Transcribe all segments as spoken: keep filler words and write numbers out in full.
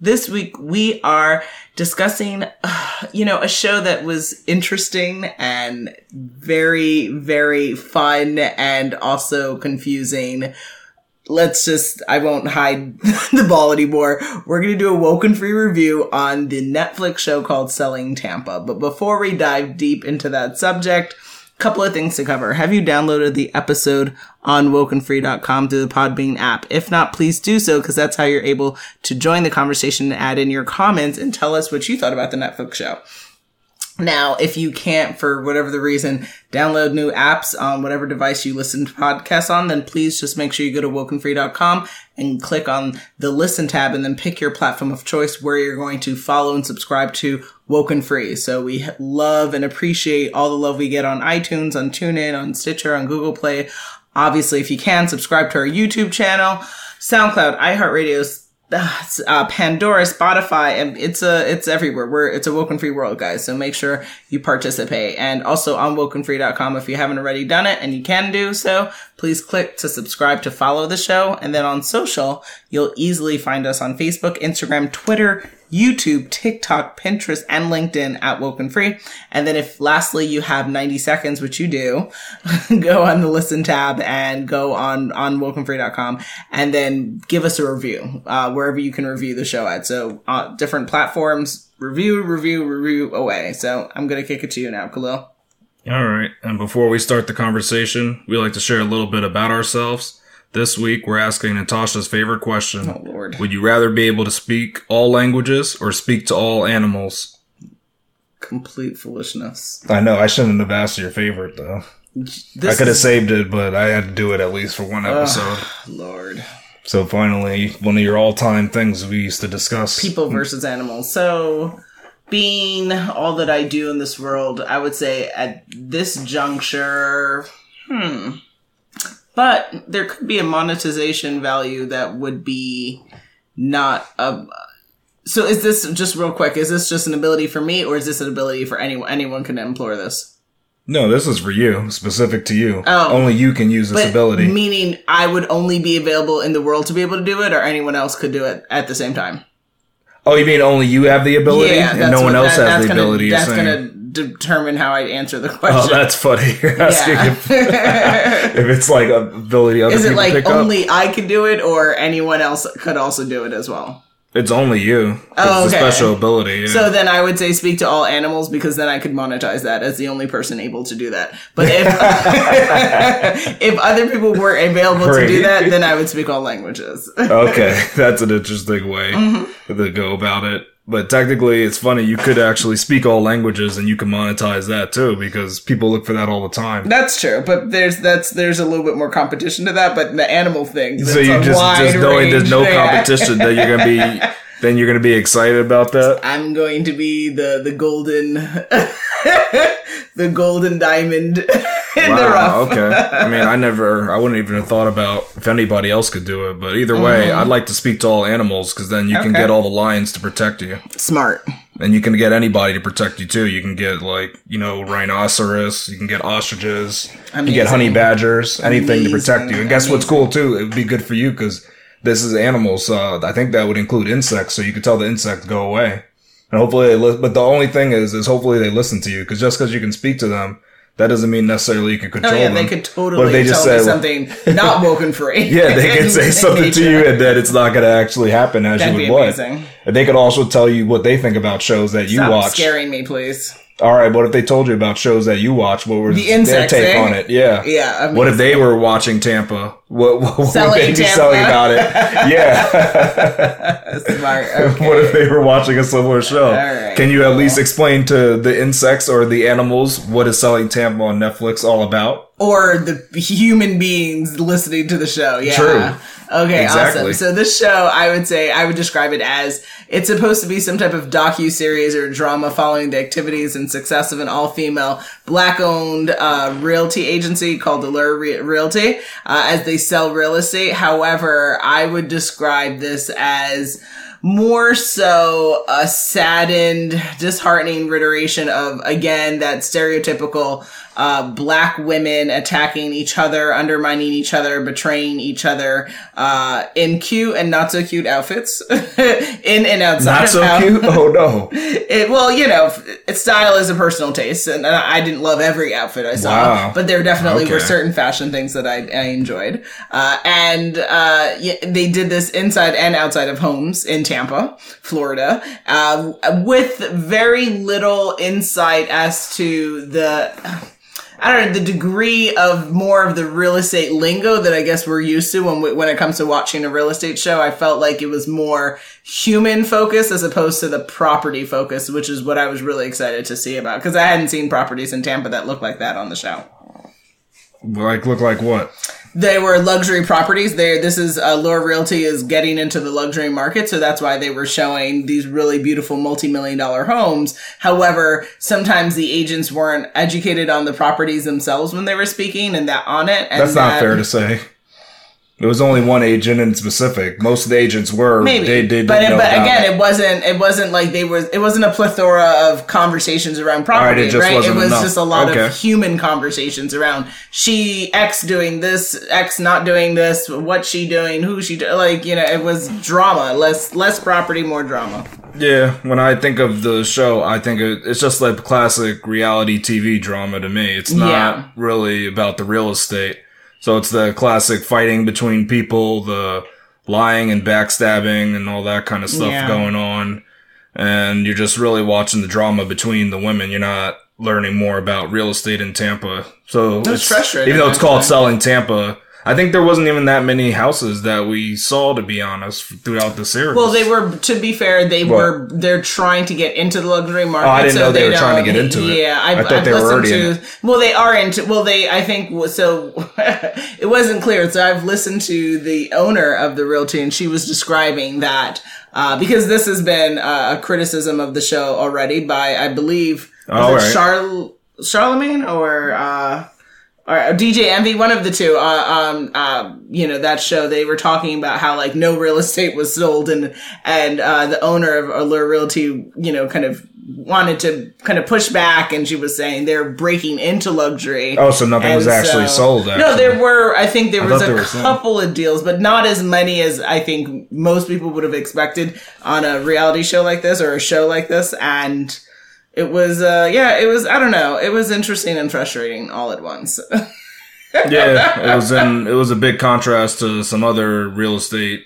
This week, we are discussing, uh, you know, a show that was interesting and very, very fun and also confusing. Let's just, I won't hide the ball anymore. We're going to do a Woke N Free review on the Netflix show called Selling Tampa. But before we dive deep into that subject, a couple of things to cover. Have you downloaded the episode on Woken Free dot com through the Podbean app? If not, please do so, because that's how you're able to join the conversation and add in your comments and tell us what you thought about the Netflix show. Now, if you can't, for whatever the reason, download new apps on whatever device you listen to podcasts on, then please just make sure you go to Woken Free dot com and click on the Listen tab and then pick your platform of choice where you're going to follow and subscribe to Woke N Free. So we love and appreciate all the love we get on iTunes, on TuneIn, on Stitcher, on Google Play. Obviously, if you can, subscribe to our YouTube channel, SoundCloud, iHeartRadio, Uh, Pandora, Spotify, and it's a it's everywhere. We're it's a Woke N Free world, guys. So make sure you participate. And also on Woken Free dot com, if you haven't already done it, and you can do so, please click to subscribe to follow the show. And then on social, you'll easily find us on Facebook, Instagram, Twitter, YouTube, TikTok, Pinterest, and LinkedIn at Woke N Free. And then if lastly you have ninety seconds, which you do, go on the Listen tab and go on, on Woken Free dot com and then give us a review, uh, wherever you can review the show at. So, uh, different platforms, review, review, review away. So I'm going to kick it to you now, Khalil. All right. And before we start the conversation, we like to share a little bit about ourselves. This week, we're asking Natasha's favorite question. Oh, Lord. Would you rather be able to speak all languages or speak to all animals? Complete foolishness. I know. I shouldn't have asked your favorite, though. This I could have is... saved it, but I had to do it at least for one episode. Oh, Lord. So finally, one of your all-time things we used to discuss. People versus animals. So, being all that I do in this world, I would say at this juncture, hmm... but there could be a monetization value that would be not a. So is this just real quick? Is this just an ability for me, or is this an ability for anyone? Anyone can employ this. No, this is for you, specific to you. Oh, only you can use this ability. Meaning, I would only be available in the world to be able to do it, or anyone else could do it at the same time. Oh, you mean only you have the ability, yeah, and no one else that, has the gonna, ability? That's going to determine how I answer the question. Oh, that's funny. You're asking yeah. if, if it's like a ability other people pick up. Is it like only I can do it, or anyone else could also do it as well? It's only you. Oh, okay. It's a special ability. Yeah. So then I would say speak to all animals, because then I could monetize that as the only person able to do that. But if if other people were available Great. to do that, then I would speak all languages. Okay, that's an interesting way mm-hmm. to go about it. But technically, it's funny, you could actually speak all languages and you can monetize that too, because people look for that all the time. That's true, but there's that's there's a little bit more competition to that, but the animal thing. So you just, just knowing there's no there. competition, that you're gonna be then you're gonna be excited about that. I'm going to be the, the golden the golden diamond in wow, the rough. Okay. I mean I never I wouldn't even have thought about if anybody else could do it, but either way, mm-hmm. I'd like to speak to all animals, because then you okay. can get all the lions to protect you. Smart. And you can get anybody to protect you too. You can get like, you know, rhinoceros, you can get ostriches, Amazing. you can get honey badgers, anything Amazing. to protect you. And guess Amazing. what's cool too? It would be good for you, because this is animals, so I think that would include insects, so you could tell the insect go away. And hopefully they li- but the only thing is, is hopefully they listen to you, because just because you can speak to them, that doesn't mean necessarily you can control them. Oh, yeah, them. They could totally they tell say, me something not Woken Free. Yeah, they could say something to you and then it's not going to actually happen as That'd you would want. And they could also tell you what they think about shows that you Stop watch. Stop scaring me, please. All right, what if they told you about shows that you watch? What were the their take thing? on it? Yeah. Yeah. Amazing. What if they were watching Tampa? What, what, what would they be Tampa? selling about it? Yeah. Smart. Okay. What if they were watching a similar show? All right, Can you cool. at least explain to the insects or the animals what is Selling Tampa on Netflix all about? Or the human beings listening to the show. Yeah. True. Okay, exactly. Awesome. So this show, I would say, I would describe it as, it's supposed to be some type of docu-series or drama following the activities and success of an all-female, black-owned uh, realty agency called Allure Re- Realty, uh, as they sell real estate. However, I would describe this as more so a saddened, disheartening reiteration of, again, that stereotypical uh black women attacking each other, undermining each other, betraying each other, uh in cute and not so cute outfits, in and outside. Not so out- cute? Oh no. It, well, you know, style is a personal taste, and I didn't love every outfit I saw, wow. but there definitely okay. were certain fashion things that I, I enjoyed. Uh and uh they did this inside and outside of homes in Tampa, Florida, uh, with very little insight as to the, I don't know, the degree of more of the real estate lingo that I guess we're used to when we, when it comes to watching a real estate show. I felt like it was more human focused as opposed to the property focus, which is what I was really excited to see about, because I hadn't seen properties in Tampa that looked like that on the show. Like, look like what? They were luxury properties. They, this is, Allure Realty is getting into the luxury market, so that's why they were showing these really beautiful multi-million dollar homes. However, sometimes the agents weren't educated on the properties themselves when they were speaking, and that on it. And that's that, not fair to say. It was only one agent in specific. Most of the agents were. Maybe. They, they but know but again, it. it wasn't It wasn't like they were, it wasn't a plethora of conversations around property, right? It, just right? Wasn't it was enough. just a lot okay. of human conversations around she, X doing this, X not doing this, what she doing, who she do- Like, you know, it was drama. Less less property, more drama. Yeah. When I think of the show, I think it's just like classic reality T V drama to me. It's not yeah. really about the real estate. So it's the classic fighting between people, the lying and backstabbing and all that kind of stuff yeah. going on. And you're just really watching the drama between the women. You're not learning more about real estate in Tampa. So it's, even though it's called Selling Tampa, I think there wasn't even that many houses that we saw, to be honest, throughout the series. Well, they were, to be fair, they what? were, they're trying to get into the luxury market. Oh, I didn't so know they, they were trying to get into it. Yeah. I've, I thought I've they were already to, in it. Well, they are into, well, they, I think, so it wasn't clear. So I've listened to the owner of the realty, and she was describing that, uh, because this has been uh, a criticism of the show already by, I believe, was oh, it right. Char- Charlemagne or, uh, Or D J Envy, one of the two, uh, um, uh, you know, that show, they were talking about how, like, no real estate was sold, and, and, uh, the owner of Allure Realty, you know, kind of wanted to kind of push back, and she was saying they're breaking into luxury. Oh, so nothing and was so, actually sold. Actually. No, there were, I think there I was a there was couple some. of deals, but not as many as I think most people would have expected on a reality show like this or a show like this. And, It was, uh, yeah, it was, I don't know. It was interesting and frustrating all at once. yeah, it was in, it was a big contrast to some other real estate,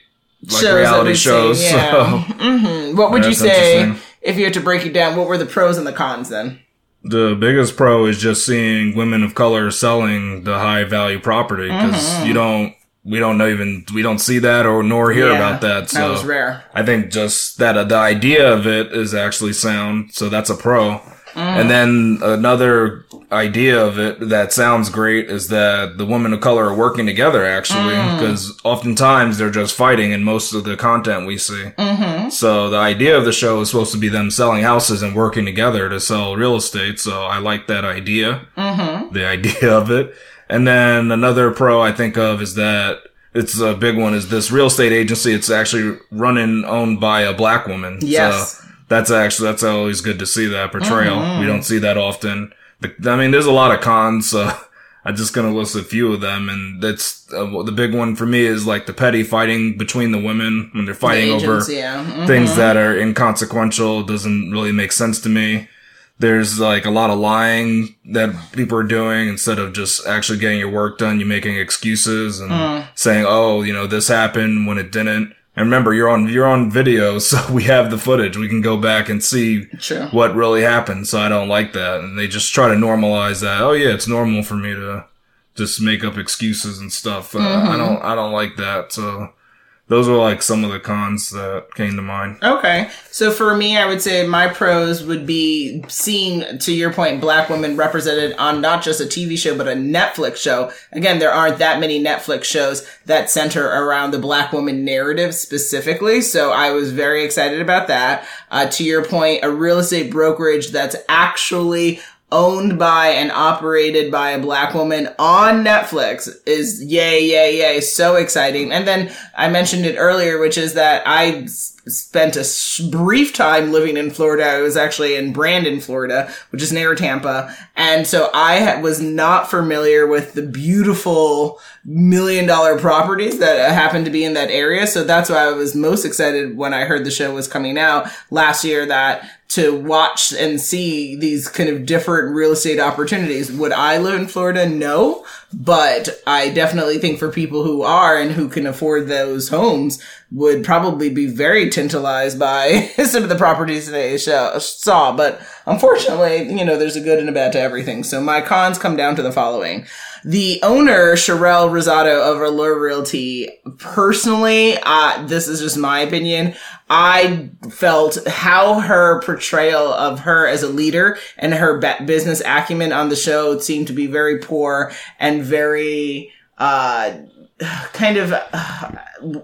like shows reality shows. Seen, yeah. so, mm-hmm. What would yeah, you say, if you had to break it down, what were the pros and the cons then? The biggest pro is just seeing women of color selling the high value property, because mm-hmm. you don't, we don't know even, we don't see that or nor hear yeah, about that. So that was rare. I think just that uh, the idea of it is actually sound. So that's a pro. Mm. And then another idea of it that sounds great is that the women of color are working together, actually, because mm. oftentimes they're just fighting in most of the content we see. Mm-hmm. So the idea of the show is supposed to be them selling houses and working together to sell real estate. So I like that idea, mm-hmm. the idea of it. And then another pro I think of is that it's a big one is this real estate agency. It's actually run and owned by a black woman. Yes. So that's actually, that's always good to see that portrayal. Mm-hmm. We don't see that often. I mean, there's a lot of cons. So I'm just going to list a few of them. And that's uh, the big one for me is like the petty fighting between the women when they're fighting the agents, over yeah. mm-hmm. things that are inconsequential. Doesn't really make sense to me. There's like a lot of lying that people are doing instead of just actually getting your work done. You're making excuses and mm. saying, "Oh, you know, this happened when it didn't." And remember, you're on you're on video, so we have the footage. We can go back and see True. what really happened. So I don't like that, and they just try to normalize that. Oh yeah, it's normal for me to just make up excuses and stuff. Mm-hmm. Uh, I don't I don't like that. So those are like some of the cons that came to mind. Okay. So for me, I would say my pros would be seeing, to your point, black women represented on not just a T V show, but a Netflix show. Again, there aren't that many Netflix shows that center around the black woman narrative specifically. So I was very excited about that. Uh, to your point, a real estate brokerage that's actually owned by and operated by a black woman on Netflix is yay, yay, yay. So exciting. And then I mentioned it earlier, which is that I spent a brief time living in Florida. I was actually in Brandon, Florida, which is near Tampa. And so I was not familiar with the beautiful million dollar properties that happened to be in that area. So that's why I was most excited when I heard the show was coming out last year, that to watch and see these kind of different real estate opportunities. Would I live in Florida? No, but I definitely think for people who are and who can afford those homes would probably be very tantalized by some of the properties they saw. But unfortunately, you know, there's a good and a bad to everything. So my cons come down to the following. The owner, Sharelle Rosado of Allure Realty, personally, uh, this is just my opinion, I felt how her portrayal of her as a leader and her business acumen on the show seemed to be very poor and very uh kind of uh,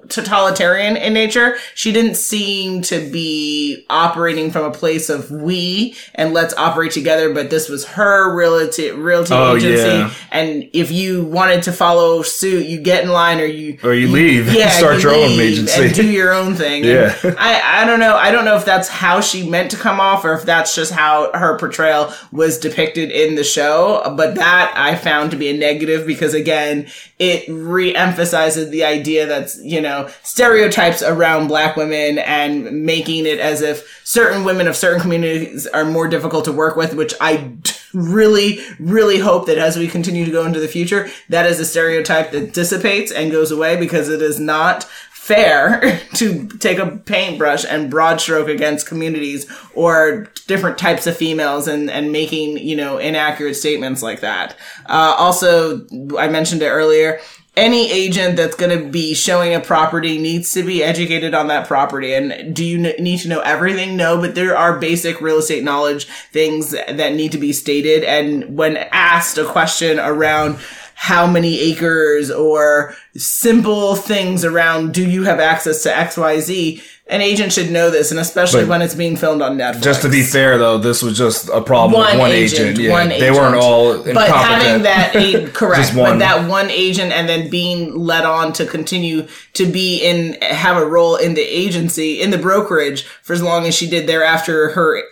totalitarian in nature. She didn't seem to be operating from a place of we and let's operate together, but this was her realty, realty oh, agency. Yeah. And if you wanted to follow suit, you get in line or you... Or you leave. You, yeah, Start you your leave own agency. And do your own thing. Yeah. I, I don't know. I don't know if that's how she meant to come off or if that's just how her portrayal was depicted in the show. But that I found to be a negative because, again, it re-emphasizes the idea that's, you know, stereotypes around black women and making it as if certain women of certain communities are more difficult to work with, which I really, really hope that as we continue to go into the future, that is a stereotype that dissipates and goes away, because it is not fair to take a paintbrush and broad stroke against communities or different types of females and, and making, you know, inaccurate statements like that. Uh, also, I mentioned it earlier, any agent that's going to be showing a property needs to be educated on that property. And do you n- need to know everything? No, but there are basic real estate knowledge things that need to be stated. And when asked a question around how many acres or simple things around, do you have access to X Y Z? An agent should know this, and especially but when it's being filmed on Netflix. Just to be fair, though, this was just a problem one with one agent. agent. Yeah, one they agent. weren't all incompetent. But having that, a- correct, but that one agent and then being led on to continue to be in, have a role in the agency, in the brokerage, for as long as she did thereafter, her,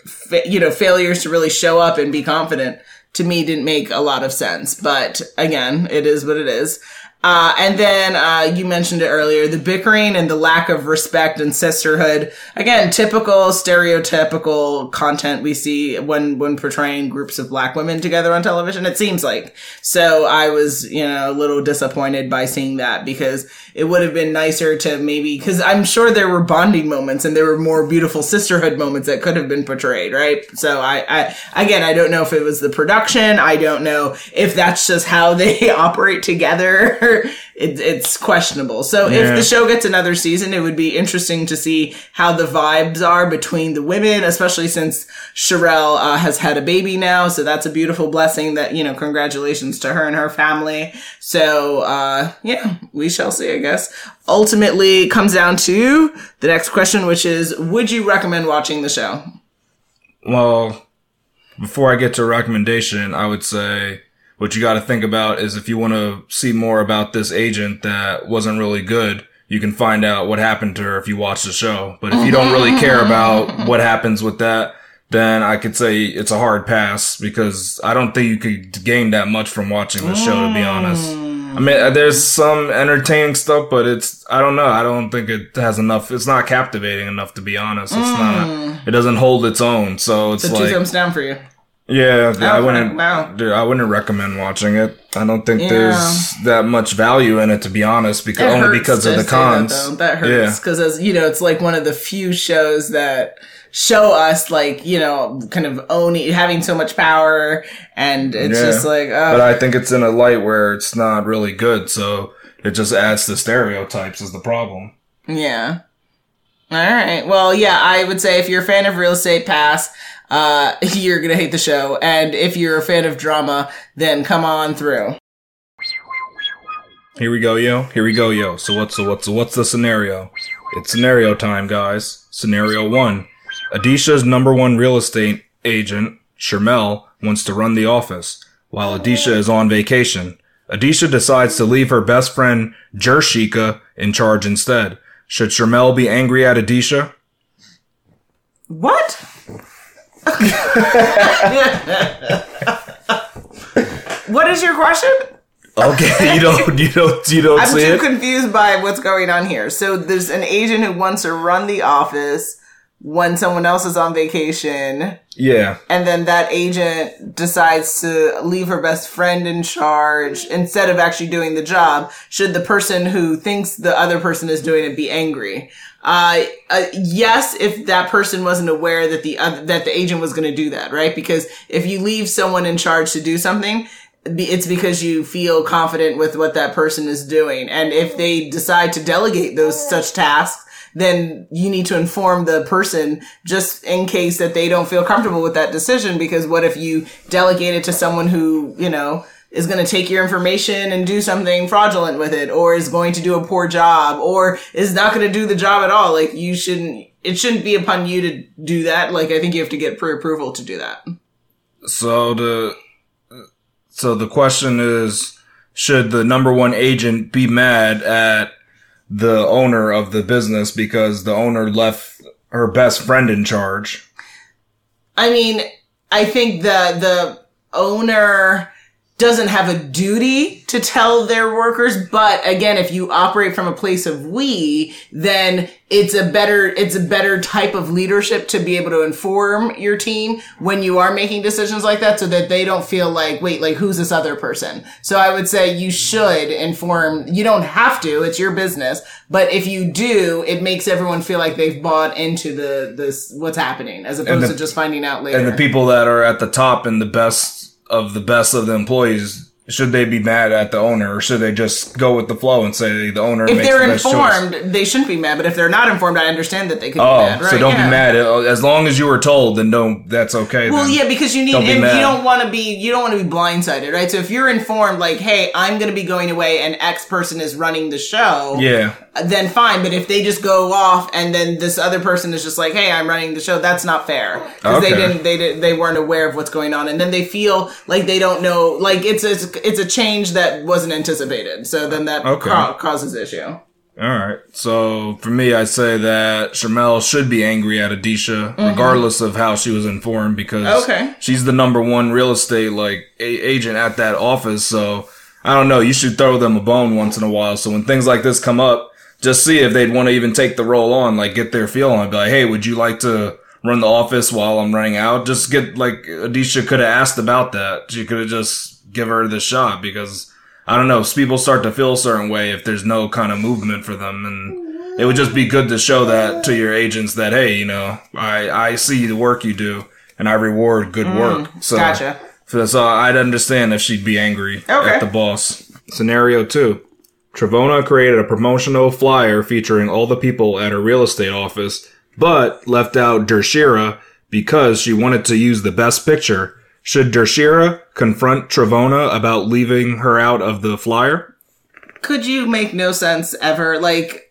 you know, failures to really show up and be confident, to me, didn't make a lot of sense. But again, it is what it is. Uh, and then, uh, you mentioned it earlier, the bickering and the lack of respect and sisterhood. Again, typical, stereotypical content we see when, when portraying groups of black women together on television, it seems like. So I was, you know, a little disappointed by seeing that, because it would have been nicer to maybe, cause I'm sure there were bonding moments and there were more beautiful sisterhood moments that could have been portrayed, right? So I, I, again, I don't know if it was the production. I don't know if that's just how they operate together. It, it's questionable. So yeah. If the show gets another season, it would be interesting to see how the vibes are between the women, especially since Sharelle uh, has had a baby now. So that's a beautiful blessing that, you know, congratulations to her and her family. So, uh, yeah, we shall see, I guess. Ultimately, it comes down to the next question, which is, would you recommend watching the show? Well, before I get to a recommendation, I would say, what you got to think about is if you want to see more about this agent that wasn't really good, you can find out what happened to her if you watch the show. But if you don't really care about what happens with that, then I could say it's a hard pass, because I don't think you could gain that much from watching the show, to be honest. I mean, there's some entertaining stuff, but it's, I don't know. I don't think it has enough. It's not captivating enough, to be honest. It's mm. not, it doesn't hold its own. So it's so like two thumbs down for you. Yeah, I wouldn't. Wow. Dude, I wouldn't recommend watching it. I don't think yeah. there's that much value in it, to be honest, because that only because of the cons. That, that hurts because, yeah. as you know, it's like one of the few shows that show us, like, you know, kind of owning, having so much power, and it's yeah. just like. Oh. But I think it's in a light where it's not really good, so it just adds to stereotypes is the problem. Yeah. All right. Well, yeah, I would say if you're a fan of real estate, pass. Uh, you're going to hate the show. And if you're a fan of drama, then come on through. Here we go, yo. Here we go, yo. So what's the, what's the, what's the scenario? It's scenario time, guys. Scenario one. Adisha's number one real estate agent, Sharelle, wants to run the office while Adisha is on vacation. Adisha decides to leave her best friend, Jershika, in charge instead. Should Sharelle be angry at Adisha? What? What is your question? Okay, you don't, you don't, you don't. I'm see too it? confused by what's going on here. So there's an agent who wants to run the office when someone else is on vacation. Yeah. And then that agent decides to leave her best friend in charge instead of actually doing the job. Should the person who thinks the other person is doing it be angry? Uh, uh yes, if that person wasn't aware that the other, that the agent was going to do that, right? Because if you leave someone in charge to do something, it's because you feel confident with what that person is doing. And if they decide to delegate those such tasks, then you need to inform the person just in case that they don't feel comfortable with that decision. Because what if you delegate it to someone who, you know, is going to take your information and do something fraudulent with it, or is going to do a poor job, or is not going to do the job at all? Like, you shouldn't, it shouldn't be upon you to do that. Like, I think you have to get pre-approval to do that. So the, so the question is, should the number one agent be mad at the owner of the business because the owner left her best friend in charge? I mean, I think the the owner doesn't have a duty to tell their workers, but again, if you operate from a place of we, then it's a better it's a better type of leadership to be able to inform your team when you are making decisions like that, so that they don't feel like, wait, like, who's this other person? So I would say you should inform. You don't have to, it's your business, but if you do, it makes everyone feel like they've bought into the this what's happening, as opposed the, to just finding out later. And the people that are at the top and the best of the best of the employees, should they be mad at the owner, or should they just go with the flow and say the owner if makes the best choice? If they're informed, they shouldn't be mad, but if they're not informed, I understand that they could oh, be mad, right? So don't yeah. be mad. As long as you were told, then don't, that's okay. Well, then. yeah, because you need, don't be and you don't want to be, you don't want to be blindsided, right? So if you're informed, like, hey, I'm going to be going away and X person is running the show. Yeah. Then fine, but if they just go off and then this other person is just like, "Hey, I'm running the show," that's not fair, because okay. they didn't, they didn't, they weren't aware of what's going on, and then they feel like they don't know, like it's a, it's a change that wasn't anticipated. So then that okay. ca- causes issue. All right. So for me, I say that Sharelle should be angry at Adisha, mm-hmm. regardless of how she was informed, because okay. she's the number one real estate like a- agent at that office. So I don't know. You should throw them a bone once in a while. So when things like this come up, just see if they'd want to even take the role on, like get their feel on it. Be like, hey, would you like to run the office while I'm running out? Just get, like, Adisha could have asked about that. She could have just give her the shot, because, I don't know, people start to feel a certain way if there's no kind of movement for them. And it would just be good to show that to your agents that, hey, you know, I, I see the work you do and I reward good mm, work. So, gotcha. So I'd understand if she'd be angry okay. at the boss. Scenario two. Trevona created a promotional flyer featuring all the people at her real estate office, but left out Dershira because she wanted to use the best picture. Should Dershira confront Trevona about leaving her out of the flyer? Could you make no sense ever? Like,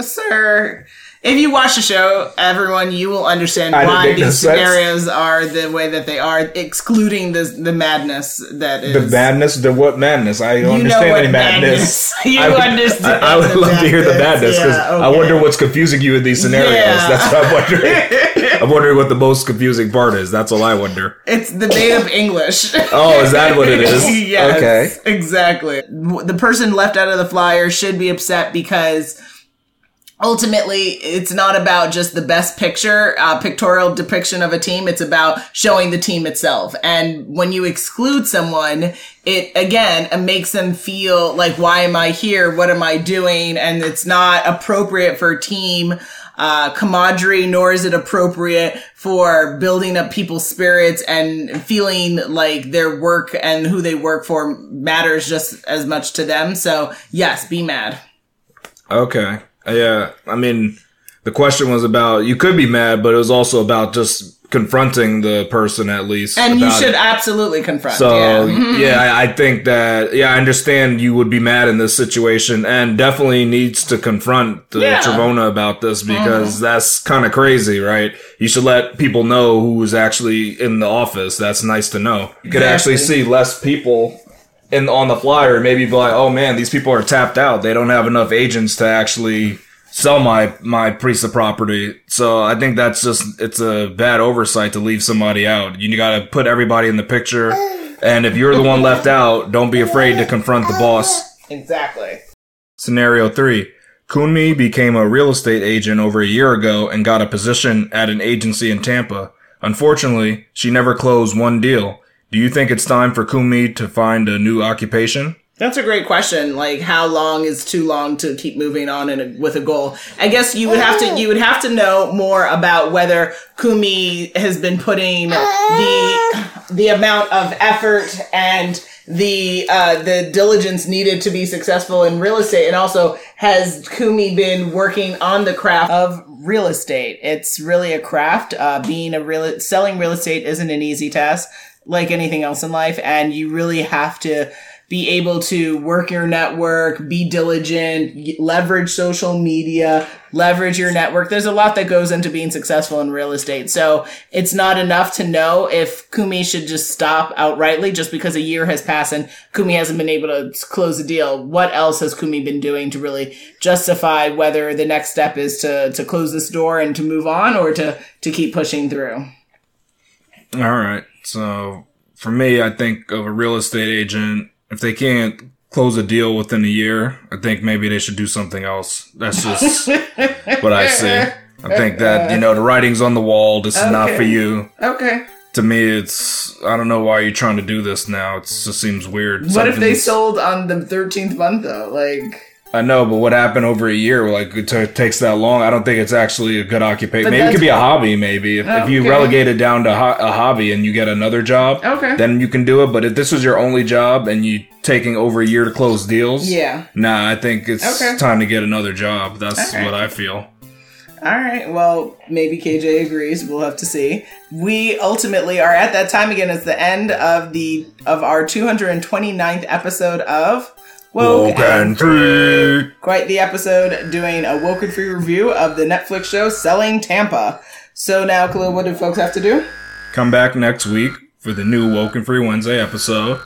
sir, if you watch the show, everyone, you will understand why these scenarios are the way that they are, excluding the the madness that is. The madness? The what madness? I don't understand any madness. You understand. I would love to hear the madness, because I wonder what's confusing you in these scenarios. Yeah. That's what I'm wondering. I'm wondering what the most confusing part is. That's all I wonder. It's the native English. Oh, is that what it is? Yes. Okay. Exactly. The person left out of the flyer should be upset, because ultimately, it's not about just the best picture, uh, pictorial depiction of a team. It's about showing the team itself. And when you exclude someone, it, again, it makes them feel like, why am I here? What am I doing? And it's not appropriate for a team uh camaraderie, nor is it appropriate for building up people's spirits and feeling like their work and who they work for matters just as much to them. So, yes, be mad. Okay. Yeah. I mean, the question was about, you could be mad, but it was also about just confronting the person at least. And you should it. absolutely confront. So yeah, mm-hmm. yeah I, I think that, yeah, I understand you would be mad in this situation and definitely needs to confront the yeah. Trevona about this because mm-hmm. that's kind of crazy, right? You should let people know who's actually in the office. That's nice to know. You could exactly. actually see less people in on the flyer and maybe be like, oh man, these people are tapped out. They don't have enough agents to actually sell my, my piece of property. So I think that's just, it's a bad oversight to leave somebody out. You gotta put everybody in the picture. And if you're the one left out, don't be afraid to confront the boss. Exactly. Scenario three. Kunmi became a real estate agent over a year ago and got a position at an agency in Tampa. Unfortunately, she never closed one deal. Do you think it's time for Kunmi to find a new occupation? That's a great question. Like, how long is too long to keep moving on in a, with a goal? I guess you would have to you would have to know more about whether Kunmi has been putting the the amount of effort and the uh, the diligence needed to be successful in real estate, and also has Kunmi been working on the craft of real estate? It's really a craft. Uh, being a real selling real estate isn't an easy task, like anything else in life, and you really have to be able to work your network, be diligent, leverage social media, leverage your network. There's a lot that goes into being successful in real estate. So it's not enough to know if Kunmi should just stop outrightly just because a year has passed and Kunmi hasn't been able to close a deal. What else has Kunmi been doing to really justify whether the next step is to, to close this door and to move on or to, to keep pushing through? All right. So for me, I think of a real estate agent, if they can't close a deal within a year, I think maybe they should do something else. That's just what I see. I think that, you know, the writing's on the wall. This is okay. not for you. Okay. To me, it's, I don't know why you're trying to do this now. It just seems weird. What Something's... if they sold on the thirteenth month, though? Like... I know, but what happened over a year? Like, it t- takes that long. I don't think it's actually a good occupation. Maybe it could be a hobby, maybe. If, oh, if you okay. relegate it down to ho- a hobby and you get another job, okay. then you can do it. But if this was your only job and you taking over a year to close deals, yeah. nah, I think it's okay. time to get another job. That's okay. what I feel. All right. Well, maybe K J agrees. We'll have to see. We ultimately are at that time again. It's the end of the of our two hundred twenty-ninth episode of... Woke, Woke and Free. Quite the episode, doing a Woke and Free review of the Netflix show Selling Tampa. So now, Khalil, what do folks have to do? Come back next week for the new Woke and Free Wednesday episode.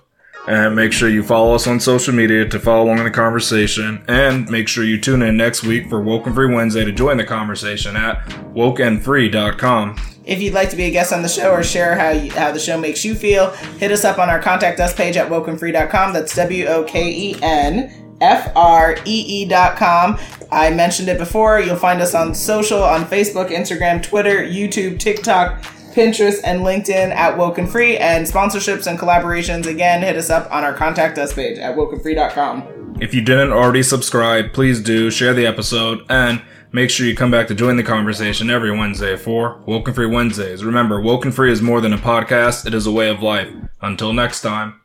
And make sure you follow us on social media to follow along in the conversation. And make sure you tune in next week for Woke and Free Wednesday to join the conversation at woke n free dot com. If you'd like to be a guest on the show or share how you, how the show makes you feel, hit us up on our Contact Us page at woken free dot com. That's W O K E N F R E E dot com. I mentioned it before. You'll find us on social, on Facebook, Instagram, Twitter, YouTube, TikTok, Pinterest, and LinkedIn at Woken Free. And sponsorships and collaborations, again, hit us up on our Contact Us page at woken free dot com. If you didn't already subscribe, please do. Share the episode and... make sure you come back to join the conversation every Wednesday for Woken Free Wednesdays. Remember, Woken Free is more than a podcast. It is a way of life. Until next time.